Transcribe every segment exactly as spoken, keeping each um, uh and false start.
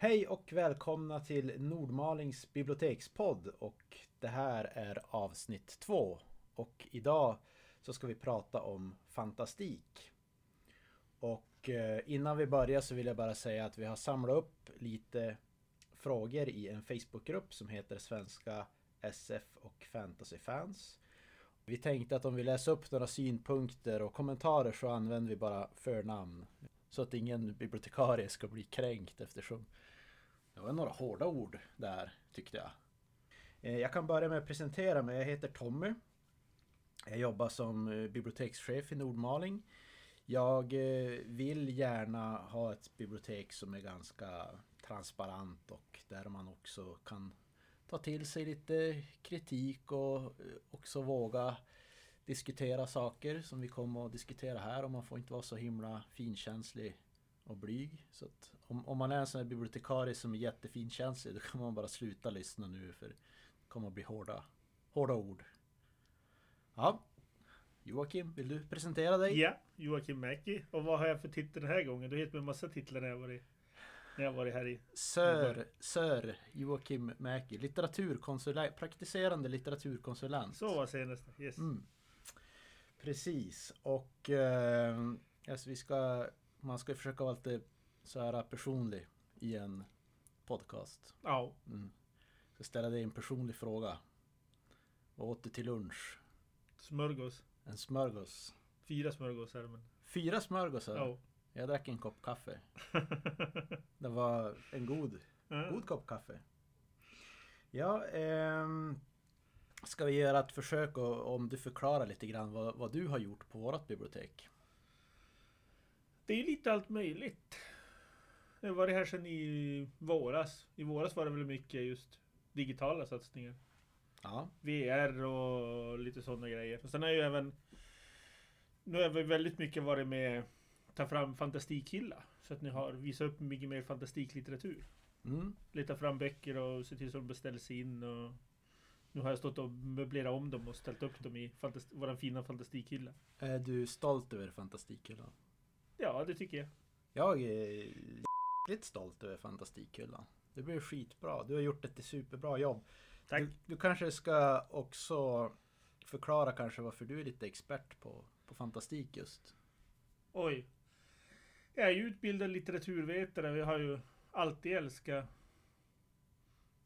Hej och välkomna till Nordmalings bibliotekspodd, och det här är avsnitt två, och idag så ska vi prata om fantastik. Och innan vi börjar så vill jag bara säga att vi har samlat upp lite frågor i en Facebookgrupp som heter Svenska S F och Fantasy Fans. Vi tänkte att om vi läser upp några synpunkter och kommentarer så använder vi bara förnamn, så att ingen bibliotekarie ska bli kränkt, eftersom det var några hårda ord där, tyckte jag. Jag kan börja med att presentera mig. Jag heter Tommy. Jag jobbar som bibliotekschef i Nordmaling. Jag vill gärna ha ett bibliotek som är ganska transparent och där man också kan ta till sig lite kritik och också våga diskutera saker som vi kommer att diskutera här, och man får inte vara så himla finkänslig och blyg. Så att om, om man är en sån här bibliotekarie som är jättefinkänslig, då kan man bara sluta lyssna nu, för det kommer att bli hårda, hårda ord. Ja, Joakim, vill du presentera dig? Ja, Joakim Mäki. Och vad har jag för titel den här gången? Du har gett mig en massa titlar när jag var i... När jag varit här i... Sir, Sir Joakim Mäki, litteraturkonsulent, praktiserande litteraturkonsulent. Så var det nästan, yes. Mm. Precis, och eh, alltså vi ska, man ska försöka vara lite så här personlig i en podcast. Ja. Mm. Så ställa dig en personlig fråga. Vad åt du till lunch? Smörgås. En smörgås. Fyra smörgåsar. Men... Fyra smörgåsar? Ja. Jag drack en kopp kaffe. Det var en god, mm. god kopp kaffe. Ja, ehm... ska vi göra ett försök och, om du förklarar lite grann vad, vad du har gjort på vårt bibliotek? Det är ju lite allt möjligt. Jag har varit här sedan i våras. I våras var det väl mycket just digitala satsningar. Ja. V R och lite sådana grejer. Och sen har jag ju även... Nu har vi väldigt mycket varit med att ta fram fantastikhilla. Så att ni har visat upp mycket mer fantastiklitteratur. Mm. Leta fram böcker och se till så de beställs in och... Nu har jag stått och möblerat om dem och ställt upp dem i fantast- vår fina fantastikhylla. Är du stolt över fantastikhyllan? Ja, det tycker jag. Jag är lite stolt över fantastikhyllan. Det blir skitbra. Du har gjort ett superbra jobb. Tack. Du, du kanske ska också förklara kanske varför du är lite expert på, på fantastik just. Oj. Jag är ju utbildad litteraturvetare. Vi har ju alltid älskat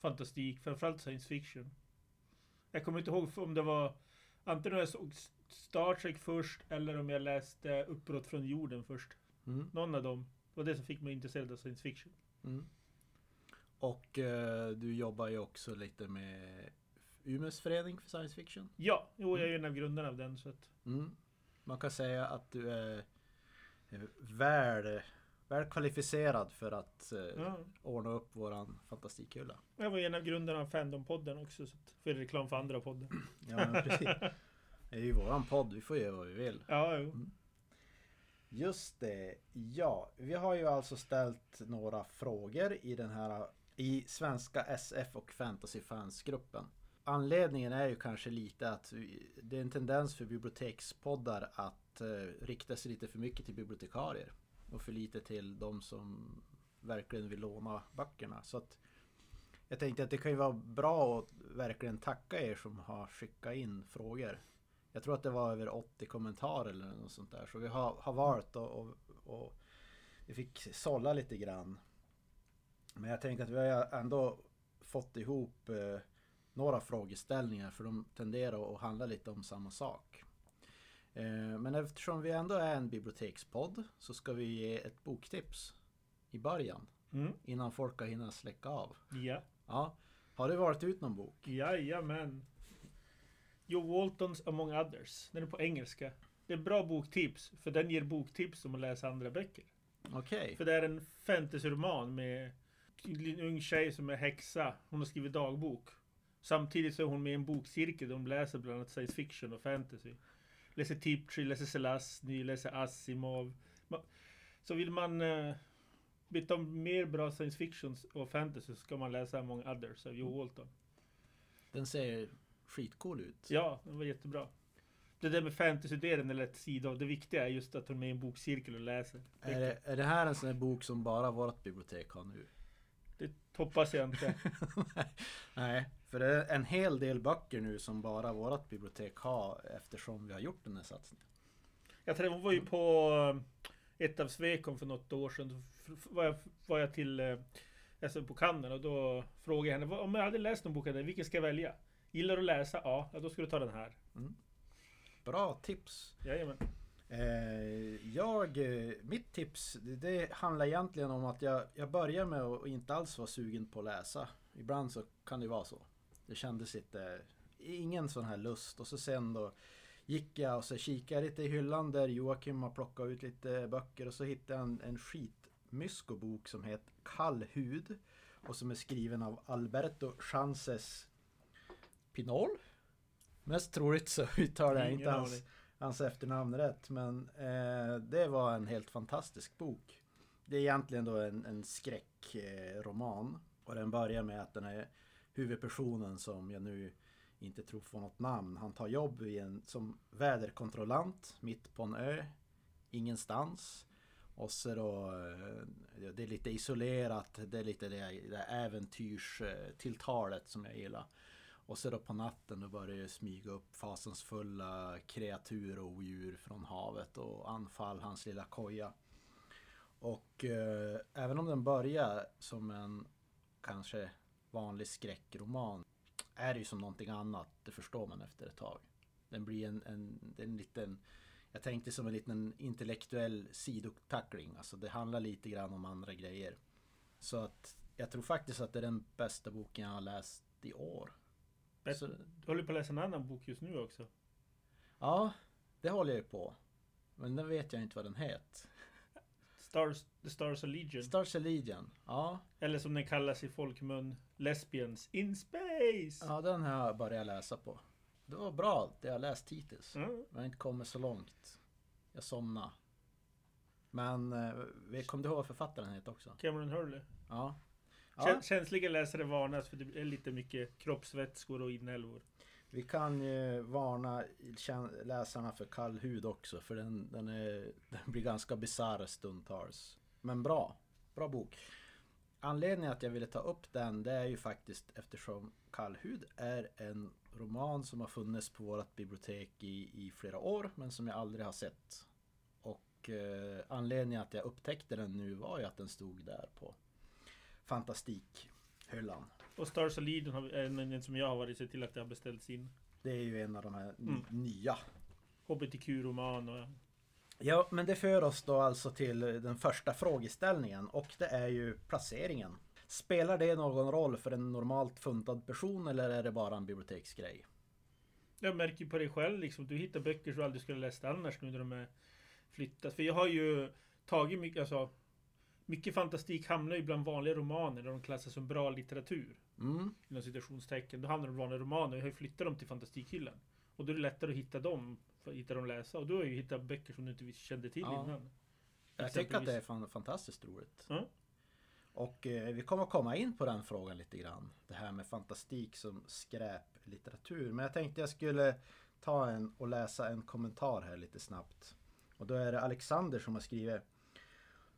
fantastik, framförallt science fiction. Jag kommer inte ihåg om det var antingen jag såg Star Trek först eller om jag läste Uppbrott från jorden först. Mm. Någon av dem. Det var det som fick mig intresserad av science fiction. Mm. Och eh, du jobbar ju också lite med Umeås förening för science fiction. Ja, jo, jag är en av grundarna av den. Så att... mm. Man kan säga att du är väl, väl kvalificerad för att eh, ja. ordna upp våran fantastikhylla. Jag var en av grundarna av Fandompodden också, så att för reklam för andra podden. Ja, men precis. Det är ju våran podd, vi får göra vad vi vill. Ja, jo. Mm. Just det, ja. Vi har ju alltså ställt några frågor i den här, i Svenska S F och Fantasy Fans-gruppen. Anledningen är ju kanske lite att vi, det är en tendens för bibliotekspoddar att eh, rikta sig lite för mycket till bibliotekarier. Och för lite till de som verkligen vill låna böckerna. Så att jag tänkte att det kan ju vara bra att verkligen tacka er som har skickat in frågor. Jag tror att det var över åttio kommentarer eller något sånt där. Så vi har, har varit och, och, och vi fick sålla lite grann. Men jag tänkte att vi har ändå fått ihop eh, några frågeställningar, för de tenderar att handla lite om samma sak. Men eftersom vi ändå är en bibliotekspodd så ska vi ge ett boktips i början. Mm. Innan folk har hinna släcka av. Ja. Ja. Har du varit ut någon bok? Jajamän. Joe Waltons Among Others. Den är på engelska. Det är bra boktips, för den ger boktips om att läsa andra böcker. Okej. Okay. För det är en fantasyroman med en ung tjej som är häxa. Hon har skrivit dagbok. Samtidigt så är hon med i en bokcirkel där hon läser bland annat science fiction och fantasy. Läser Tiptree, läser Selass, ni läser Asimov. Så vill man eh, byta om mer bra science fiction och fantasy så ska man läsa Among Others av Joe Walton. Den ser skitcool ut. Ja, den var jättebra. Det där med fantasy, det är en lätt sida av. Det viktiga är just att hon är med i en bokcirkel och läser. Är det, är det här en sån här bok som bara vårt bibliotek har nu? Det hoppas jag inte. Nej, för det är en hel del böcker nu som bara vårt bibliotek har eftersom vi har gjort den här satsningen. Jag tror jag var ju på ett av Svekon för något år sedan. Var jag, var jag till alltså på Cannes och då frågade jag henne om jag hade läst någon bok där, vilken ska jag välja? Gillar du att läsa? Ja, då ska du ta den här. Mm. Bra tips. Jajamän. Jag, mitt tips det handlar egentligen om att jag, jag börjar med att inte alls vara sugen på att läsa. Ibland så kan det vara så. Det kändes inte, ingen sån här lust. Och så sen då gick jag och så kikade lite i hyllan där Joakim har plockat ut lite böcker. Och så hittade jag en, en skitmyskobok som heter Kallhud. Och som är skriven av Alberto Chances Pinol. Mest troligt så uttalar jag inte hans, hans efternamn rätt. Men eh, det var en helt fantastisk bok. Det är egentligen då en, en skräckroman. Och den börjar med att den här huvudpersonen som jag nu inte tror får något namn. Han tar jobb i en, som väderkontrollant mitt på en ö. Ingenstans. Och så då, det är lite isolerat. Det är lite det, det äventyrstilltalet som jag gillar. Och så då på natten då börjar det smyga upp fasansfulla kreatur och djur från havet och anfall hans lilla koja. Och eh, även om den börjar som en kanske vanlig skräckroman är det ju som någonting annat, det förstår man efter ett tag. Den blir en, en, en liten, jag tänkte som en liten intellektuell sidotackling, alltså det handlar lite grann om andra grejer. Så att jag tror faktiskt att det är den bästa boken jag har läst i år. Bet, så, du håller på att läsa en annan bok just nu också. Ja, det håller jag på. Men den vet jag inte vad den heter. Stars, The Stars of Legion. Stars of Legion, ja. Eller som den kallas i folkmun, Lesbians in Space. Ja, den har jag börjat läsa på. Det var bra det jag läst hittills. Mm. Jag har inte kommit så långt. Jag somnade. Men eh, kom du ihåg vad författaren heter också? Cameron Hurley. Ja. Ja. Känsliga läsare varnas för det är lite mycket kroppsvätskor och inälvor. Vi kan ju varna läsarna för Kallhud också. För den, den, är, den blir ganska bizarr stundtals. Men bra, bra bok. Anledningen att jag ville ta upp den det är ju faktiskt eftersom Kallhud är en roman som har funnits på vårt bibliotek i, i flera år. Men som jag aldrig har sett. Och eh, anledningen att jag upptäckte den nu var ju att den stod där på fantastikhyllan. Och Stars of Legion är en som jag har varit sett till att det har beställts in. Det är ju en av de här mm. nya. H B T Q-roman. Och... Ja, men det för oss då alltså till den första frågeställningen och det är ju placeringen. Spelar det någon roll för en normalt funtad person eller är det bara en biblioteksgrej? Jag märker på dig själv liksom. Du hittar böcker som du aldrig skulle läst annars nu när de är flyttat. För jag har ju tagit mycket... Alltså, mycket fantastik hamnar ju bland vanliga romaner där de klassas som bra litteratur. Mm. Inom citationstecken. Då hamnar de vanliga romaner och jag flyttar dem till fantastikhyllan. Och då är det lättare att hitta dem, att hitta dem läsa. Och då har jag ju hittat böcker som du inte kände till ja. innan. Jag tycker att det är fan, fantastiskt roligt. Mm. Och eh, vi kommer komma in på den frågan lite grann. Det här med fantastik som skräplitteratur. Men jag tänkte jag skulle ta en och läsa en kommentar här lite snabbt. Och då är det Alexander som har skrivit: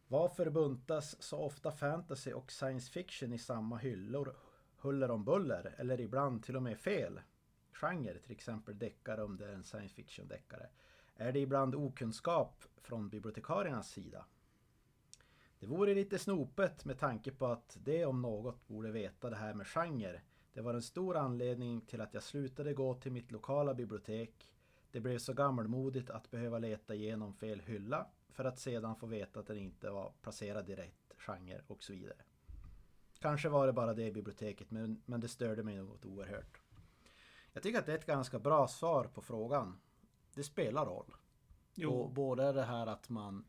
varför buntas så ofta fantasy och science fiction i samma hyllor, huller om buller, eller ibland till och med fel? Genre, till exempel deckare om det är en science fiction deckare. Är det ibland okunskap från bibliotekariernas sida? Det vore lite snopet med tanke på att det om något borde veta det här med genre. Det var en stor anledning till att jag slutade gå till mitt lokala bibliotek. Det blev så gammalmodigt att behöva leta igenom fel hylla för att sedan få veta att den inte var placerad i rätt genre och så vidare. Kanske var det bara det i biblioteket men, men det störde mig något oerhört. Jag tycker att det är ett ganska bra svar på frågan. Det spelar roll. Och både det här att man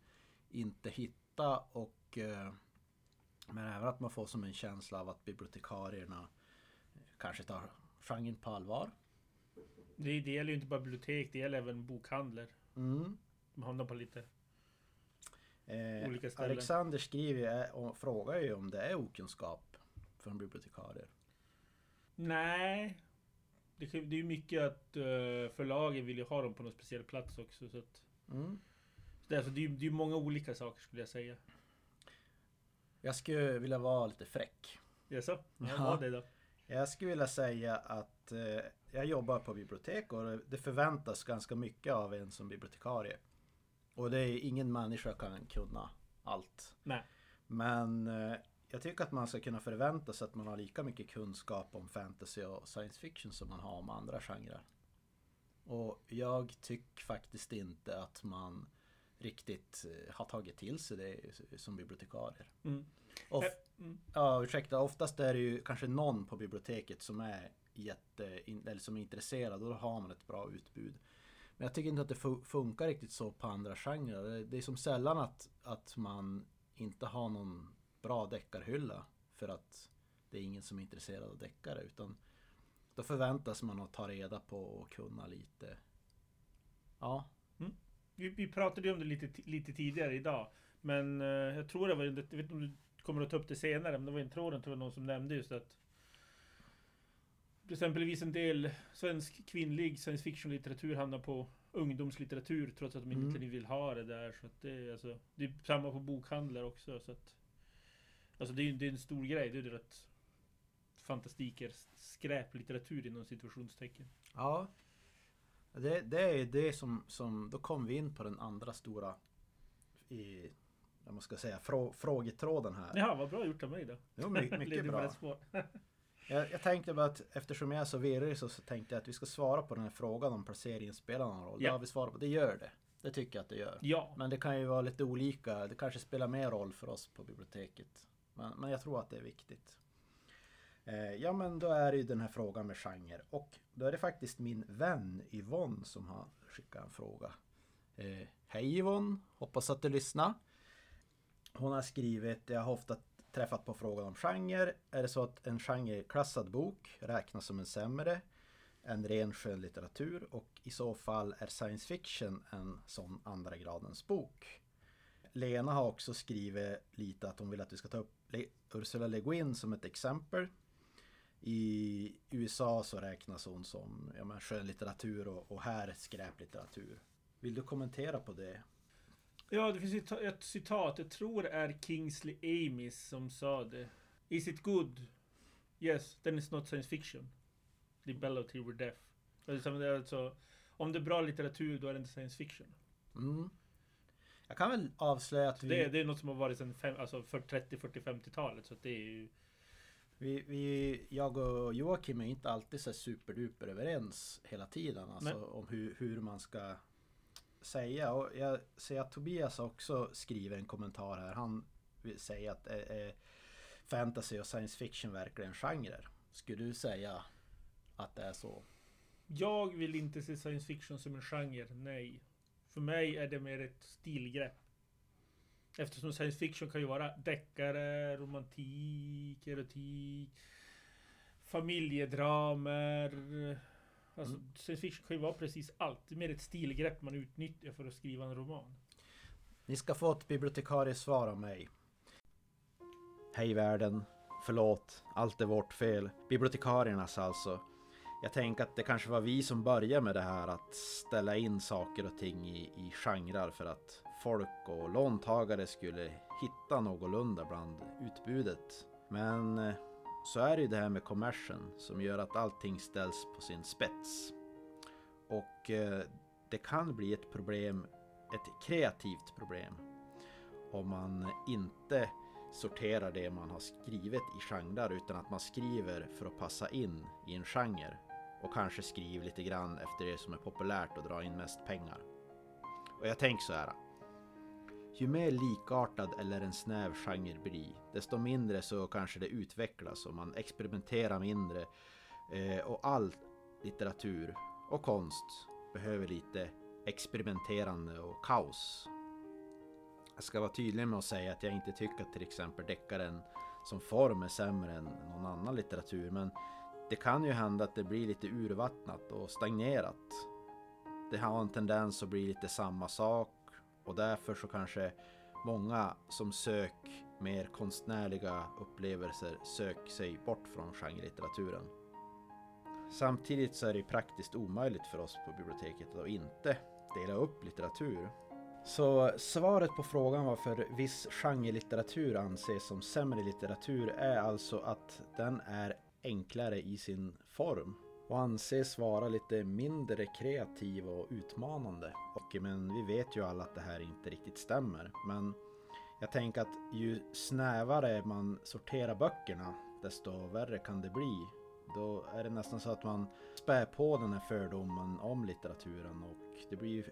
inte hittar och men även att man får som en känsla av att bibliotekarierna kanske tar genren på allvar. Det, det gäller ju inte bara bibliotek, det gäller även bokhandlar. Mm. De hamnar på lite eh, olika ställen. Alexander skriver och frågar ju om det är okunskap från bibliotekarier. Nej, det, det är ju mycket att förlagen vill ju ha dem på någon speciell plats också. Så att, mm. det, alltså, det är ju många olika saker skulle jag säga. Jag skulle vilja vara lite fräck. Ja, så. Ja, det då. Jag skulle vilja säga att eh, jag jobbar på bibliotek och det förväntas ganska mycket av en som bibliotekarie. Och det är ingen människa kan kunna allt. Nej. Men eh, jag tycker att man ska kunna förvänta sig att man har lika mycket kunskap om fantasy och science fiction som man har om andra genrer. Och jag tycker faktiskt inte att man riktigt har tagit till sig det som bibliotekarier. Mm. Of- mm. Ja, ursäkta, oftast är det ju kanske någon på biblioteket som är, jätte, eller som är intresserad och då har man ett bra utbud. Men jag tycker inte att det fu- funkar riktigt så på andra genrer. Det är som sällan att, att man inte har någon bra deckarhylla för att det är ingen som är intresserad av deckare, utan då förväntas man att ta reda på och kunna lite. Ja. Mm. Vi, vi pratade ju om det lite, lite tidigare idag. Men eh, jag tror det var, jag vet inte om du kommer att ta upp det senare, men det var inte tror det var någon som nämnde just att till exempelvis en del svensk kvinnlig science fiction litteratur hamnar på ungdomslitteratur trots att de inte mm. vill ha det där. Så att det, alltså, det är samma på bokhandlar också. Så att, alltså det är, det är en stor grej, det är ju rätt fantastiker, skräplitteratur inom situationstecken. Ja, det, det är det som, som, då kom vi in på den andra stora i, vad man ska säga, frå, frågetråden här. Ja, vad bra gjort av mig då. Jo, mycket, mycket bra. jag, jag tänkte bara att eftersom jag är så virrig så, så tänkte jag att vi ska svara på den här frågan om placeringen spelar någon roll. Ja. Det har vi svarat på, det gör det. Det tycker jag att det gör. Ja. Men det kan ju vara lite olika, det kanske spelar mer roll för oss på biblioteket. Men, men jag tror att det är viktigt. Ja, men då är det ju den här frågan med genre, och då är det faktiskt min vän Yvonne som har skickat en fråga. Eh, hej Yvonne, hoppas att du lyssnar. Hon har skrivit, jag har ofta träffat på frågan om genre. Är det så att en genreklassad bok räknas som en sämre än ren skönlitteratur, och i så fall är science fiction en sån andra gradens bok? Lena har också skrivit lite att hon vill att vi ska ta upp Le- Ursula Le Guin som ett exempel. I U S A så räknas hon som ja, men, skönlitteratur och, och här skräplitteratur. Vill du kommentera på det? Ja, det finns ett, ett citat. Jag tror det är Kingsley Amis som sa det. Is it good? Yes, then it's not science fiction. The bell of were deaf. Alltså, om det är bra litteratur då är det inte science fiction. Mm. Jag kan väl avslöja att vi... Det är, det är något som har varit sedan fem, alltså för trettio, fyrtio, femtiotalet. Så att det är ju... Vi, vi, jag och Joakim är inte alltid så superduper överens hela tiden alltså, om hur, hur man ska säga. Och jag ser att Tobias också skriver en kommentar här. Han säger att eh, fantasy och science fiction verkligen genrer. Skulle du säga att det är så? Jag vill inte se science fiction som en genre, nej. För mig är det mer ett stilgrepp. Eftersom science fiction kan ju vara deckare, romantik, erotik, familjedramer. Alltså, mm. Science fiction kan ju vara precis allt. Det är mer ett stilgrepp man utnyttjar för att skriva en roman. Ni ska få ett bibliotekarie svar av mig. Hej världen. Förlåt. Allt är vårt fel. Bibliotekariernas alltså. Jag tänker att det kanske var vi som började med det här att ställa in saker och ting i, i genrer för att folk och låntagare skulle hitta någorlunda bland utbudet. Men så är det ju det här med kommersen som gör att allting ställs på sin spets. Och eh, det kan bli ett problem, ett kreativt problem, om man inte sorterar det man har skrivit i genrer utan att man skriver för att passa in i en genre. Och kanske skriv lite grann efter det som är populärt och dra in mest pengar. Och jag tänker så här. Ju mer likartad eller en snäv genre blir, desto mindre så kanske det utvecklas och man experimenterar mindre. Och all litteratur och konst behöver lite experimenterande och kaos. Jag ska vara tydlig med att säga att jag inte tycker att till exempel deckaren som form är sämre än någon annan litteratur, men det kan ju hända att det blir lite urvattnat och stagnerat. Det har en tendens att bli lite samma sak, och därför så kanske många som söker mer konstnärliga upplevelser söker sig bort från genrelitteraturen. Samtidigt så är det praktiskt omöjligt för oss på biblioteket att inte dela upp litteratur. Så svaret på frågan varför viss genre-litteratur anses som sämre litteratur är alltså att den är enklare i sin form och anses vara lite mindre kreativ och utmanande. Och, men vi vet ju alla att det här inte riktigt stämmer. Men jag tänker att ju snävare man sorterar böckerna, desto värre kan det bli. Då är det nästan så att man spär på den här fördomen om litteraturen, och det blir ju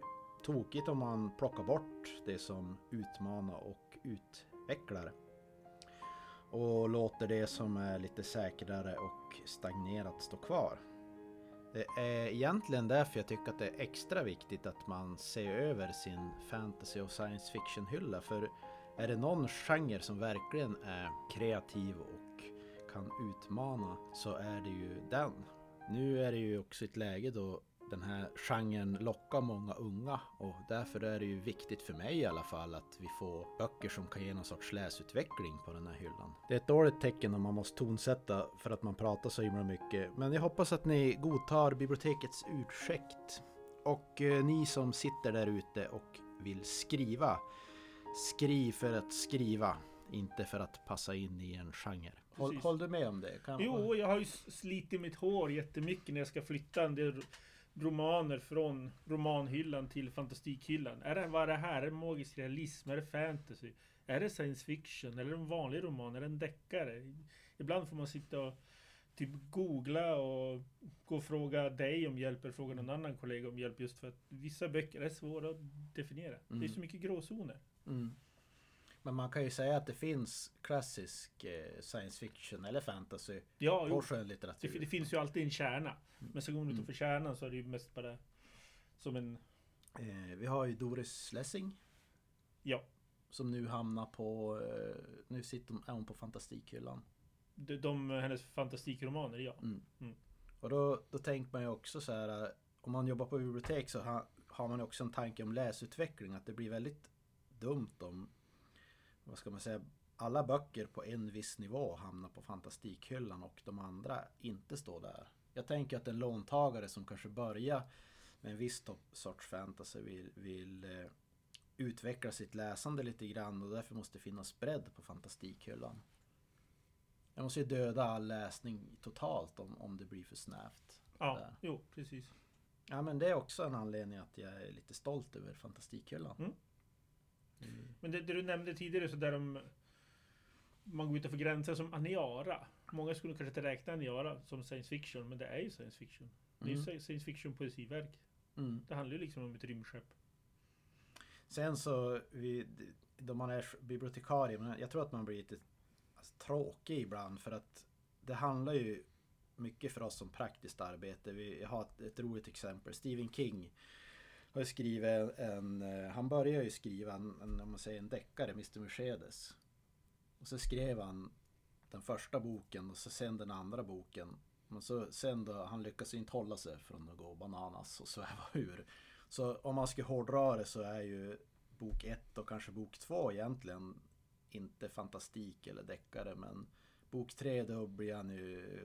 tokigt om man plockar bort det som utmanar och utvecklar och låter det som är lite säkrare och stagnerat stå kvar. Det är egentligen därför jag tycker att det är extra viktigt att man ser över sin fantasy- och science fiction-hylla, för är det någon genre som verkligen är kreativ och kan utmana så är det ju den. Nu är det ju också ett läge då den här genren lockar många unga, och därför är det ju viktigt för mig i alla fall att vi får böcker som kan ge någon sorts läsutveckling på den här hyllan. Det är ett dåligt tecken om man måste tonsätta för att man pratar så himla mycket, men jag hoppas att ni godtar bibliotekets ursäkt. Och eh, ni som sitter där ute och vill skriva, skriv för att skriva, inte för att passa in i en genre. Håll, håll du med om det? Kan jo, man... jag har ju slitit mitt hår jättemycket när jag ska flytta en del romaner från romanhyllan till fantastikhyllan. Är det, vad är det här? Är det magisk realism? Är det fantasy? Är det science fiction? Eller en vanlig roman? Är det en deckare? Ibland får man sitta och typ googla och gå och fråga dig om hjälp eller fråga någon annan kollega om hjälp, just för att vissa böcker är svåra att definiera. Mm. Det är så mycket gråzoner. Mm. Men man kan ju säga att det finns klassisk eh, science fiction eller fantasy, ja, på skönlitteratur. Det, det finns ju alltid en kärna. Men så går man utanför mm. kärnan så är det ju mest bara som en... Eh, vi har ju Doris Lessing. Ja. Som nu hamnar på... Eh, nu sitter hon, är hon på fantastikhyllan. De, de, hennes fantastikromaner, ja. Mm. Mm. Och då, då tänker man ju också så här... Om man jobbar på bibliotek så ha, har man också en tanke om läsutveckling. Att det blir väldigt dumt om... Vad ska man säga? Alla böcker på en viss nivå hamnar på fantastikhyllan och de andra inte står där. Jag tänker att en låntagare som kanske börjar med en viss sorts fantasy vill, vill eh, utveckla sitt läsande lite grann, och därför måste det finnas bredd på fantastikhyllan. Jag måste ju döda all läsning totalt om, om det blir för snävt. Ja, där. Jo, precis. Ja, men det är också en anledning att jag är lite stolt över fantastikhyllan. Mm. Mm. Men det, det du nämnde tidigare så där de, man går utanför gränser som Aniara. Många skulle kanske inte räkna Aniara som science fiction, men det är ju science fiction. Det är mm. ju science fiction poesiverk. Mm. Det handlar ju liksom om ett rymdskepp. Sen så vi, då man är bibliotekarie, men jag tror att man blir lite alltså, tråkig ibland, för att det handlar ju mycket för oss som praktiskt arbete. Vi, jag har ett, ett roligt exempel. Stephen King har skrivit en, han började ju skriva en, en, om man säger en deckare, mister Mercedes. Och så skrev han den första boken och så sen den andra boken. Men så sen då, han lyckades inte hålla sig från att gå bananas och sväva ur. Så om man ska hårdra det så är ju bok ett och kanske bok två egentligen inte fantastik eller deckare. Men bok tre då blir han ju,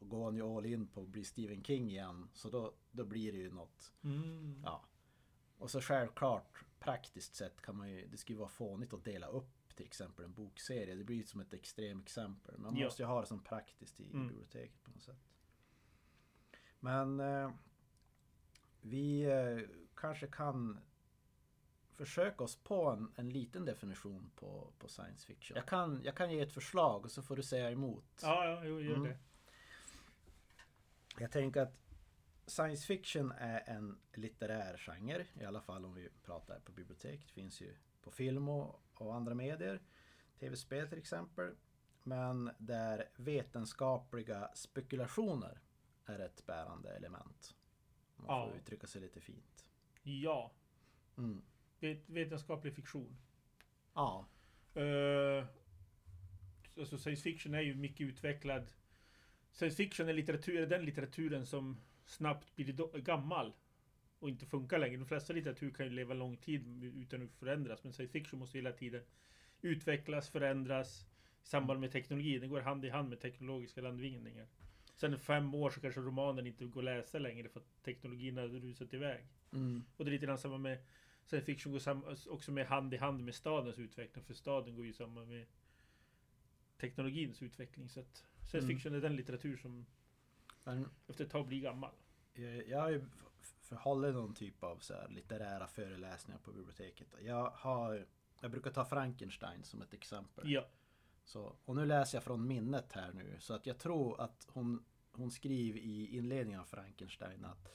går han ju all in på att bli Stephen King igen. Så då, då blir det ju något. Mm. Ja. Och så självklart, praktiskt sett kan man ju, det skulle vara fånigt att dela upp till exempel en bokserie. Det blir ju som ett extremt exempel. Man ja. måste ju ha det som praktiskt i mm. biblioteket på något sätt. Men eh, vi eh, kanske kan försöka oss på en, en liten definition på, på science fiction. Jag kan, jag kan ge ett förslag och så får du säga emot. Ja, ja jo, gör mm. det. Jag tänker att science fiction är en litterär genre, i alla fall om vi pratar på bibliotek. Det finns ju på film och, och andra medier, tv-spel till exempel. Men där vetenskapliga spekulationer är ett bärande element. Man får ja. uttrycka sig lite fint. Ja. Mm. Vet- vetenskaplig fiktion. Ja. Uh, alltså science fiction är ju mycket utvecklad. Science fiction är, litteratur, är den litteraturen som snabbt blir do- gammal och inte funkar längre. De flesta litteratur kan ju leva lång tid utan att förändras, men science fiction måste hela tiden utvecklas, förändras i samband med teknologi. Den går hand i hand med teknologiska landvinningar. Sen fem år så kanske romanen inte går att läsa längre för att teknologin har rusat iväg. Mm. Och det är lite grann samma med Sen fiction går sam- också med hand i hand med stadens utveckling, för staden går ju samman med teknologins utveckling. Så att science fiction mm. är den litteratur som Men, efter ett tag blir gammal. Jag, jag förhåller någon typ av så här litterära föreläsningar på biblioteket. Jag, har, jag brukar ta Frankenstein som ett exempel. Ja. Så, och nu läser jag från minnet här nu. Så att jag tror att hon, hon skriver i inledningen av Frankenstein att,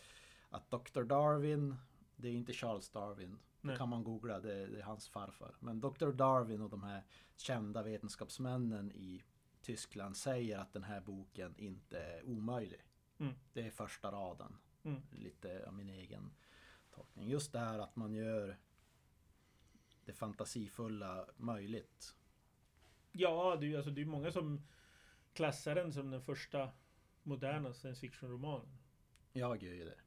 att doktor Darwin, det är inte Charles Darwin. Det kan man googla, det, det är hans farfar. Men doktor Darwin och de här kända vetenskapsmännen i Tyskland säger att den här boken inte är omöjlig. Mm. Det är första raden. Mm. Lite av min egen tolkning. Just det här att man gör det fantasifulla möjligt. Ja, det är ju alltså, det är många som klassar den som den första moderna science fiction-romanen. Jag gör ju det.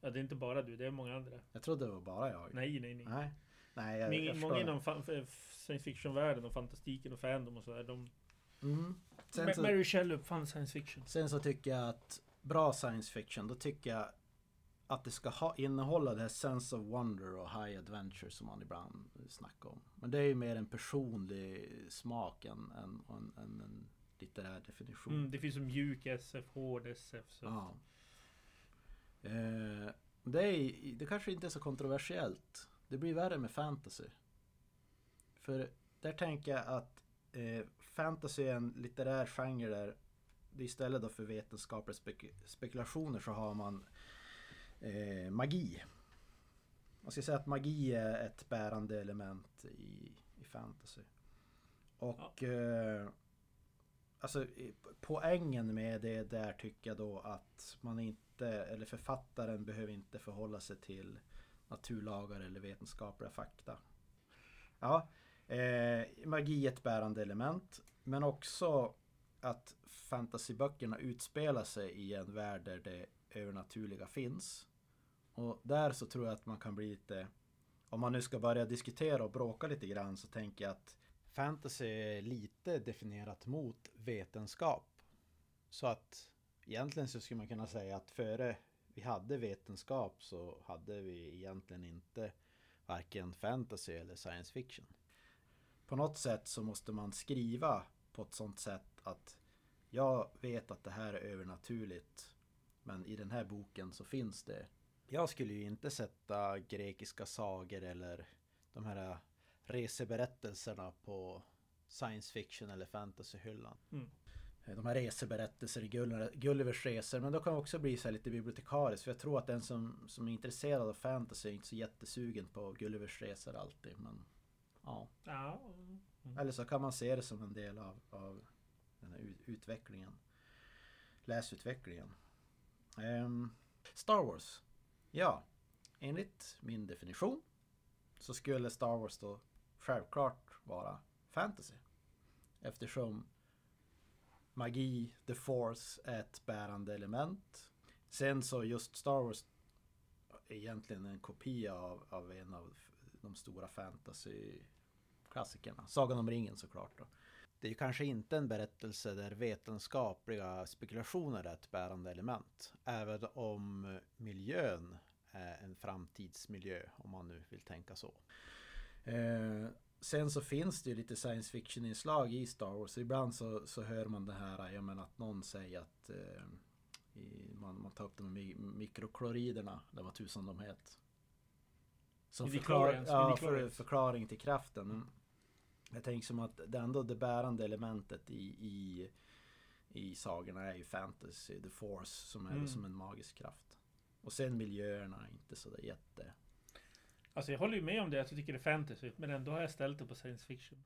Ja, det är inte bara du, det är många andra. Jag trodde det var bara jag. Nej, nej, nej. nej. nej jag, Men, jag många inom fan, science fiction-världen och fantastiken och fandom och sådär, de... Mm. Sen så, Mary Shelley uppfann science fiction. Sen så tycker jag att bra science fiction, då tycker jag att det ska ha, innehålla det här sense of wonder och high adventure som man ibland snackar om. Men det är ju mer en personlig smak än en, en, en, en litterär definition. Mm, det finns som mjuk S F, hård S F. Så ja. eh, det, är, det kanske inte är så kontroversiellt. Det blir värre med fantasy. För där tänker jag att Eh, fantasy är en litterär genre där det istället då för vetenskapliga spek- spekulationer så har man eh, magi. Man ska säga att magi är ett bärande element i, i fantasy. Och ja. eh, alltså poängen med det där tycker jag då att man inte, eller författaren behöver inte förhålla sig till naturlagar eller vetenskapliga fakta. Ja. Eh, magi är ett bärande element, men också att fantasyböckerna utspelar sig i en värld där det övernaturliga finns. Och där så tror jag att man kan bli lite, om man nu ska börja diskutera och bråka lite grann, så tänker jag att fantasy är lite definierat mot vetenskap. Så att egentligen så skulle man kunna säga att före vi hade vetenskap så hade vi egentligen inte varken fantasy eller science fiction. På något sätt så måste man skriva på ett sånt sätt att jag vet att det här är övernaturligt, men i den här boken så finns det. Jag skulle ju inte sätta grekiska sagor eller de här reseberättelserna på science fiction eller fantasyhyllan. Mm. De här reseberättelser i Gullivers resor, men då kan det också bli så här lite bibliotekariskt, för jag tror att den som, som är intresserad av fantasy är inte så jättesugen på Gullivers resor alltid, men... Ja. ja. Mm. Eller så kan man se det som en del av, av den här utvecklingen. Läsutvecklingen. Um, Star Wars. Ja, enligt min definition så skulle Star Wars då självklart vara fantasy. Eftersom magi, the force, är ett bärande element. Sen så just Star Wars är egentligen en kopia av, av en av de stora fantasy-klassikerna. Sagan om ringen såklart då. Det är ju kanske inte en berättelse där vetenskapliga spekulationer är ett bärande element. Även om miljön är en framtidsmiljö, om man nu vill tänka så. Eh, sen så finns det ju lite science fiction-inslag i Star Wars. Ibland så, så hör man det här, jag menar att någon säger att eh, i, man, man tar upp de mikrokloriderna, eller vad tusan de heter. Som förklar- ja, för, förklaring till kraften. Mm. Jag tänker som att det ändå det bärande elementet i, i, i sagorna är ju fantasy, the force, som är mm. som en magisk kraft. Och sen miljöerna är inte sådär jätte... Alltså jag håller ju med om det, att jag tycker det är fantasy, men ändå har jag ställt det på science fiction.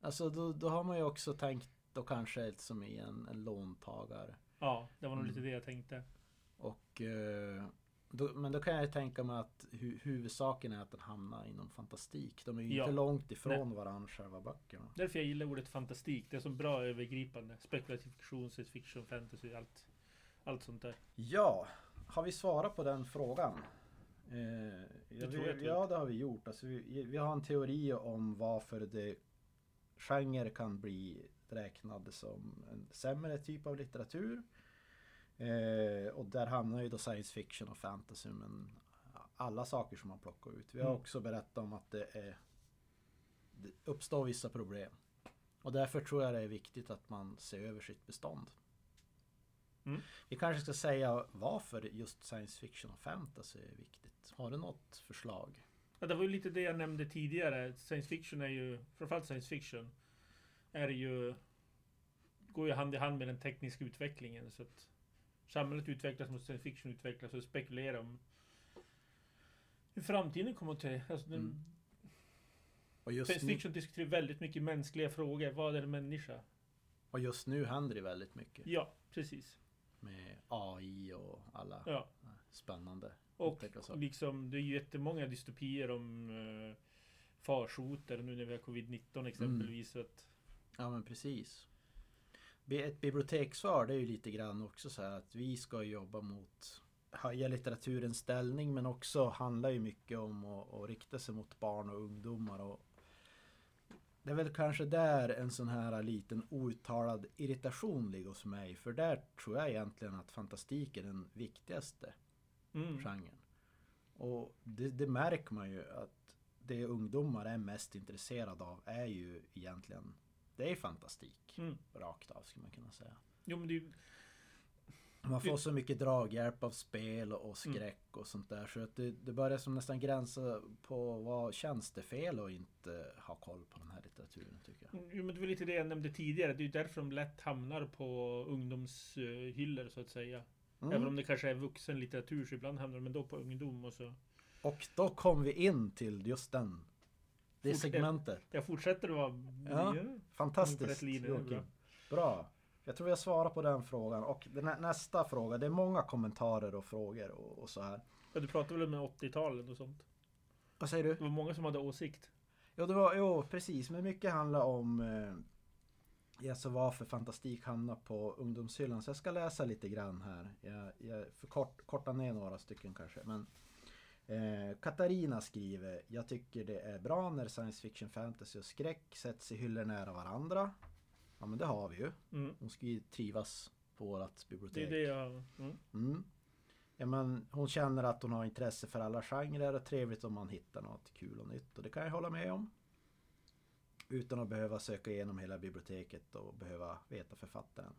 Alltså då, då har man ju också tänkt då kanske som i en, en låntagare. Ja, det var nog mm. lite det jag tänkte. Och... Uh, Då, men då kan jag tänka mig att hu- huvudsaken är att den hamnar inom fantastik. De är ju ja. inte långt ifrån Nej. varandra själva böckerna. Därför jag gillar ordet fantastik. Det är som bra övergripande. Spekulativ fiktion, science fiction, fantasy, allt, allt sånt där. Ja, har vi svarat på den frågan? Eh, jag, det vi, ja, det har vi gjort. Alltså, vi, vi har en teori om varför det, genre kan bli räknade som en sämre typ av litteratur. Eh, och där hamnar ju då science fiction och fantasy, men alla saker som man plockar ut. Vi har också berättat om att det, är, det uppstår vissa problem. Och därför tror jag det är viktigt att man ser över sitt bestånd. Mm. Vi kanske ska säga varför just science fiction och fantasy är viktigt. Har du något förslag? Ja, det var ju lite det jag nämnde tidigare. Science fiction är ju, framförallt science fiction, är ju, går ju hand i hand med den tekniska utvecklingen. Så att samhället utvecklas mot science fiction utvecklas och spekulerar om hur framtiden kommer att ta. Alltså den, mm. och just science fiction nu diskuterar väldigt mycket mänskliga frågor. Vad är en människa? Och just nu händer det väldigt mycket. Ja, precis. Med A I och alla ja. Spännande. Och liksom, det är ju jättemånga dystopier om uh, farsoter nu när vi har covid nitton exempelvis. Mm. Att... Ja, men precis. Ett biblioteksvar, det är ju lite grann också så här att vi ska jobba mot höja litteraturens ställning, men också handlar ju mycket om att, att rikta sig mot barn och ungdomar. Och det är väl kanske där en sån här liten outtalad irritation ligger hos mig, för där tror jag egentligen att fantastik är den viktigaste mm. genren. Och det, det märker man ju att det ungdomar är mest intresserade av är ju egentligen, det är fantastik, mm. rakt av skulle man kunna säga. Jo, men det är ju... Man får så mycket draghjälp av spel och skräck mm. och sånt där. Så att det, det börjar som nästan gränsa på vad tjänstefel och inte ha koll på den här litteraturen tycker jag. Jo, men det var lite det jag nämnde tidigare. Det är ju därför de lätt hamnar på ungdomshyllor så att säga. Mm. Även om det kanske är vuxen litteratur så ibland hamnar de ändå på ungdom. Och, så. Och då kom vi in till just den. Det Forts- segmentet. Jag fortsätter att vara... Ja, jag, fantastiskt. Bra. bra. Jag tror jag svarar på den frågan. Och den här, nästa fråga, det är många kommentarer och frågor och, och så här. Ja, du pratade väl om åttiotalet och sånt? Vad säger du? Det var många som hade åsikt. Ja, det var, jo, precis. Men mycket handlar om eh, alltså varför fantastik hamnar på ungdomshyllan. Så jag ska läsa lite grann här. Jag, jag förkort, kortar ner några stycken kanske. Men, eh, Katarina skriver, jag tycker det är bra när science fiction, fantasy och skräck sätts i hyllor nära varandra. Ja, men det har vi ju. Mm. Hon ska ju trivas på vårt bibliotek. Det är det jag... Mm. Mm. Ja, men hon känner att hon har intresse för alla genrer och trevligt om man hittar något kul och nytt. Och det kan jag hålla med om. Utan att behöva söka igenom hela biblioteket och behöva veta författaren.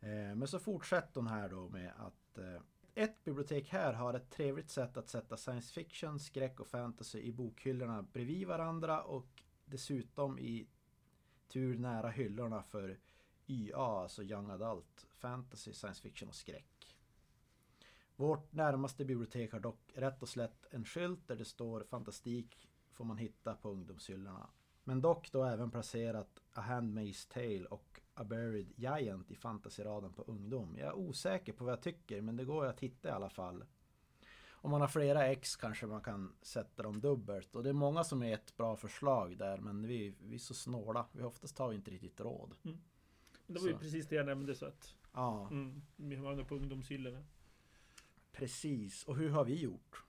Eh, men så fortsätter hon här då med att eh, ett bibliotek här har ett trevligt sätt att sätta science fiction, skräck och fantasy i bokhyllorna bredvid varandra och dessutom i tur nära hyllorna för Y A, alltså young adult, fantasy, science fiction och skräck. Vårt närmaste bibliotek har dock rätt och slätt en skylt där det står fantastik får man hitta på ungdomshyllorna. Men dock då även placerat A Handmaid's Tale och A Buried Giant i fantasyraden på ungdom. Jag är osäker på vad jag tycker, men det går ju att hitta i alla fall. Om man har flera ex kanske man kan sätta dem dubbelt. Och det är många som är ett bra förslag där. Men vi, vi är så snåla. Vi oftast tar vi inte riktigt råd. Mm. Men det var så. Ju precis det jag nämnde. Så att, ja. Mm, vi hamnar på ungdomshyllorna. Precis. Och hur har vi gjort?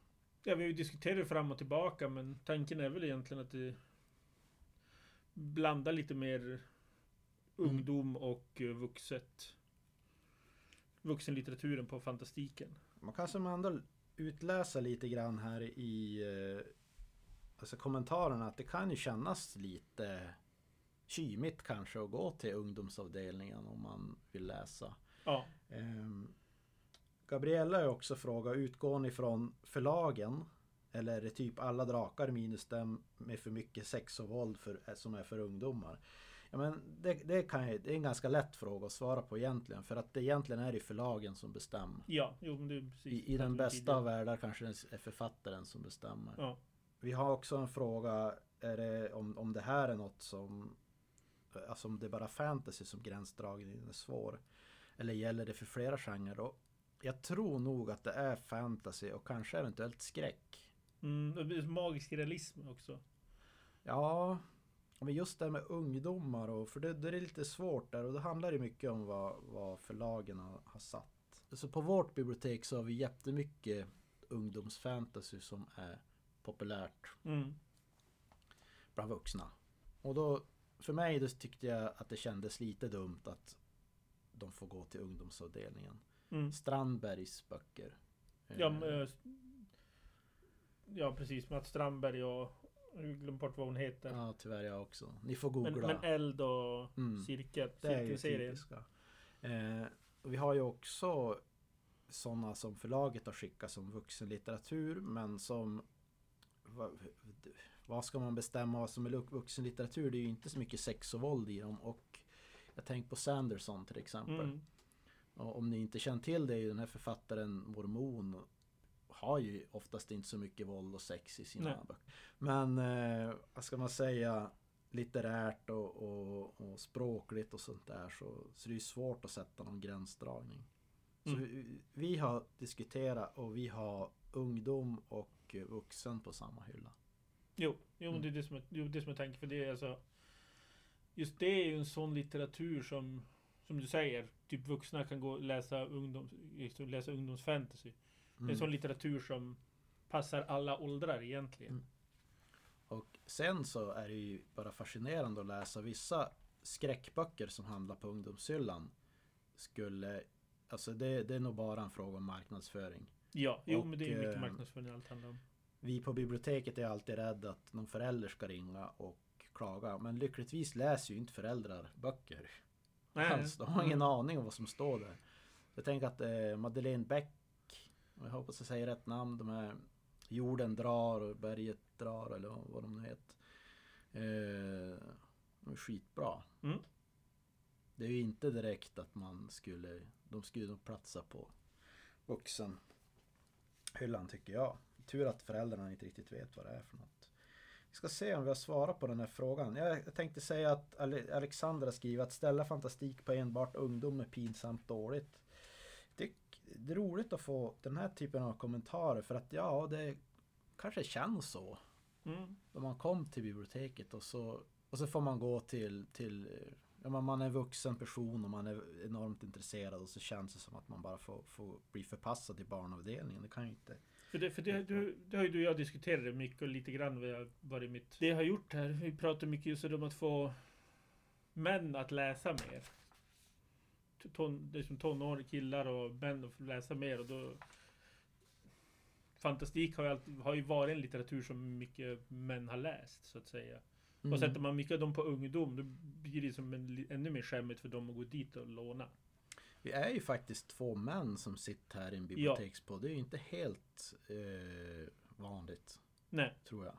Ja, vi har ju diskuterat fram och tillbaka. Men tanken är väl egentligen att det blandar lite mer mm. ungdom och vuxet. Vuxenlitteraturen på fantastiken. Man kan som andra... utläsa lite grann här i alltså kommentarerna att det kan ju kännas lite kymigt kanske att gå till ungdomsavdelningen om man vill läsa. Ja. Ehm, Gabriella har också frågat, utgår ni från förlagen eller är det typ alla drakar minus dem med för mycket sex och våld för, som är för ungdomar? Ja, men det, det, kan, det är en ganska lätt fråga att svara på egentligen. För att det egentligen är det förlagen som bestämmer. Ja, jo, men det är precis. I, i den bästa av världar kanske det är författaren som bestämmer. Ja. Vi har också en fråga är det, om, om det här är något som... Alltså om det är bara fantasy som gränsdragningen är svår. Eller gäller det för flera genrer då? Jag tror nog att det är fantasy och kanske eventuellt skräck. Mm, det blir magisk realism också. Ja... Men just det här med ungdomar, och, för det, det är lite svårt där och det handlar ju mycket om vad, vad förlagen har, har satt. Så på vårt bibliotek så har vi jättemycket ungdomsfantasy som är populärt mm. bland vuxna. Och då, för mig då tyckte jag att det kändes lite dumt att de får gå till ungdomsavdelningen. Mm. Strandbergs böcker. Ja, men, ja precis, med att Strandberg och glömt bort vad hon heter. Ja, tyvärr jag också. Ni får googla. Men, men eld och mm. cirkel, det är ju typiska. Eh, och vi har ju också sådana som förlaget har skickat som vuxenlitteratur, men som vad, vad ska man bestämma vad som är vuxenlitteratur? Det är ju inte så mycket sex och våld i dem, och jag tänker på Sanderson till exempel. Mm. Och om ni inte känner till det, är ju den här författaren mormon, har ju oftast inte så mycket våld och sex i sina Nej. böcker. Men eh, vad ska man säga, litterärt och, och, och språkligt och sånt där, så, så det är ju svårt att sätta någon gränsdragning. Så mm. vi, vi har diskuterat, och vi har ungdom och vuxen på samma hylla. Jo, jo mm. det är det som jag, jo, det som jag tänker, för det är alltså, just det är ju en sån litteratur som, som du säger, typ vuxna kan gå och läsa, ungdom, läsa ungdomsfantasy. Mm. Det är en sån litteratur som passar alla åldrar egentligen. Mm. Och sen så är det ju bara fascinerande att läsa vissa skräckböcker som handlar på ungdomshyllan. Skulle, alltså det, det är nog bara en fråga om marknadsföring. Ja, jo, och, men det är mycket marknadsföring allt handlar om. Vi på biblioteket är alltid rädda att någon förälder ska ringa och klaga. Men lyckligtvis läser ju inte föräldrar böcker. Nej. Alltså, de har ingen mm. aning om vad som står där. Jag tänker att eh, Madeleine Bäck, jag hoppas jag säger rätt namn, de här jorden drar och berget drar eller vad de nu heter. Eh, de är skitbra. Mm. Det är ju inte direkt att man skulle, de skulle nog platsa på vuxen hyllan tycker jag. Tur att föräldrarna inte riktigt vet vad det är för något. Vi ska se om vi har svarat på den här frågan. Jag tänkte säga att Alexandra skriver att ställa fantastik på enbart ungdom är pinsamt dåligt. Det är roligt att få den här typen av kommentarer, för att ja, det kanske känns så. Mm. När man kom till biblioteket och så, och så får man gå till, till ja, man är en vuxen person och man är enormt intresserad, och så känns det som att man bara får, får bli förpassad till barnavdelningen. Det kan ju inte... För det, för det, du, det har ju du och jag diskuterat mycket och lite grann vad jag, vad det är mitt... Det jag har gjort här, vi pratar mycket just om att få män att läsa mer. Ton, det är som tonåriga killar och män att läsa mer, och då fantastik har ju, alltid, har ju varit en litteratur som mycket män har läst så att säga. Mm. Och sätter man mycket av dem på ungdom, då blir det som en, ännu mer skämmigt för dem att gå dit och låna. Vi är ju faktiskt två män som sitter här i en bibliotekspodd. Ja. Det är ju inte helt eh, vanligt. Nej. Tror jag.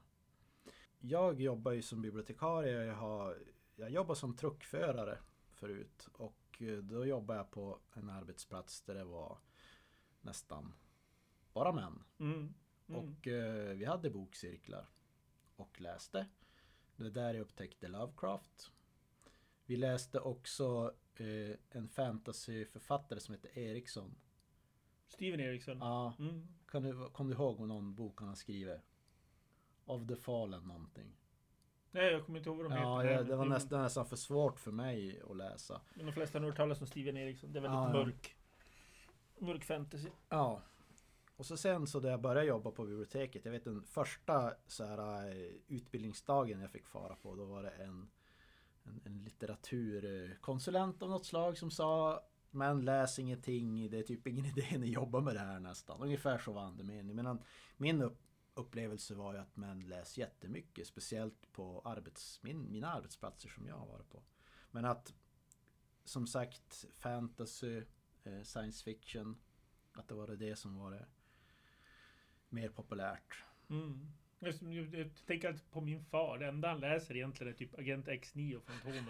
Jag jobbar ju som bibliotekarie. Jag, har, jag jobbar som truckförare förut, och då jobbade jag på en arbetsplats där det var nästan bara män. Mm, mm. Och eh, vi hade bokcirklar och läste. Det var där jag upptäckte Lovecraft. Vi läste också eh, en fantasyförfattare som heter Erikson. Steven Erikson? Ja. Mm. Kan du, kom du ihåg någon bok han har skrivit? Of the Fallen någonting. Nej, jag kommer inte ihåg vad de heter. Ja, ja, det var nästan, nästan för svårt för mig att läsa. Men de flesta har nog talat om Steven Erikson. Det är väldigt ja, ja. mörk. Mörk fantasy. Ja. Och så sen så där jag började jobba på biblioteket. Jag vet den första så här, utbildningsdagen jag fick fara på. Då var det en, en, en litteraturkonsulent av något slag som sa: men läs ingenting. Det är typ ingen idé ni jobbar med det här nästan. Ungefär så var andemeningen. Men min upp upplevelse var ju att män läs jättemycket, speciellt på arbets, min, mina arbetsplatser som jag har varit på. Men att, som sagt, fantasy, eh, science fiction, att det var det som var det mer populärt. Mm. Jag, jag, jag tänker att på min far, det enda han läser egentligen är typ Agent X nio och Fantomen.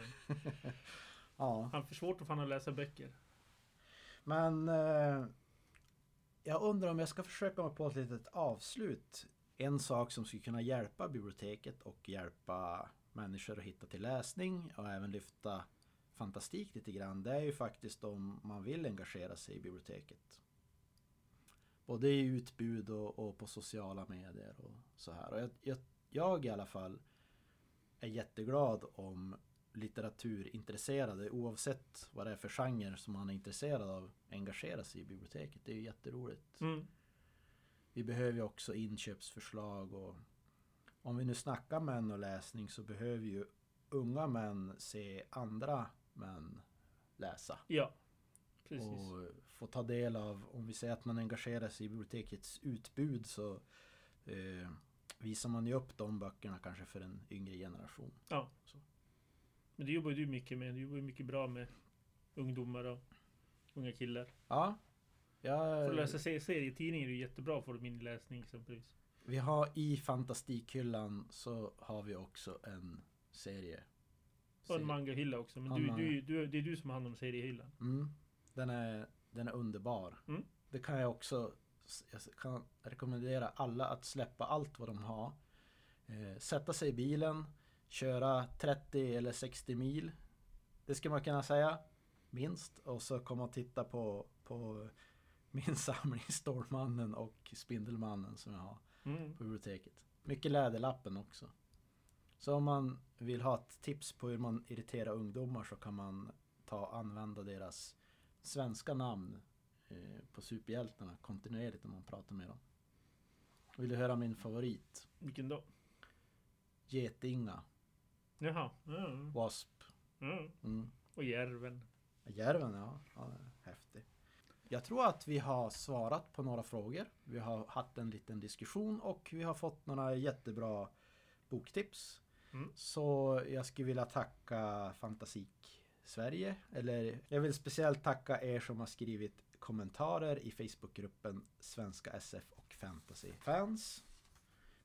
Ja. Han får svårt att fan att läsa böcker. Men... Eh, jag undrar om jag ska försöka mig på ett litet avslut. En sak som skulle kunna hjälpa biblioteket och hjälpa människor att hitta till läsning och även lyfta fantastik lite grann, det är ju faktiskt om man vill engagera sig i biblioteket. Både i utbud och, och på sociala medier och så här. Och jag, jag, jag i alla fall är jätteglad om litteraturintresserade, oavsett vad det är för genre som man är intresserad av, engagera sig i biblioteket. Det är ju jätteroligt. Mm. Vi behöver ju också inköpsförslag, och om vi nu snackar män och läsning så behöver ju unga män se andra män läsa. Ja, precis. Och få ta del av, om vi säger att man engagerar sig i bibliotekets utbud, så eh, visar man ju upp de böckerna kanske för en yngre generation. Ja. Så. Men det jobbar ju mycket med. Det jobbar ju mycket bra med ungdomar och unga killar. Ja. Jag... För att läsa serietidningar är ju jättebra för min läsning exempelvis. Vi har i fantastikhyllan så har vi också en serie. Och en mangahylla också. Men du, du, du, det är du som har hand om seriehyllan. Mm. Den är, den är underbar. Mm. Det kan jag också jag kan rekommendera alla att släppa allt vad de har. Eh, sätta sig i bilen. Köra trettio eller sextio mil. Det ska man kunna säga. Minst. Och så komma och titta på, på min samling Stormannen och Spindelmannen som jag har mm. på biblioteket. Mycket läderlappen också. Så om man vill ha ett tips på hur man irriterar ungdomar så kan man ta använda deras svenska namn eh, på superhjältarna kontinuerligt när man pratar med dem. Vill du höra min favorit? Vilken då? Getinga. Jaha. Mm. Wasp. Mm. Mm. Och Järven. Järven, ja. ja häftig. Jag tror att vi har svarat på några frågor. Vi har haft en liten diskussion och vi har fått några jättebra boktips. Mm. Så jag skulle vilja tacka Fantasik Sverige. Eller jag vill speciellt tacka er som har skrivit kommentarer i Facebookgruppen Svenska S F och Fantasy Fans.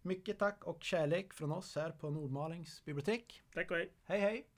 Mycket tack och kärlek från oss här på Nordmalings bibliotek. Tack och hej. Hej hej.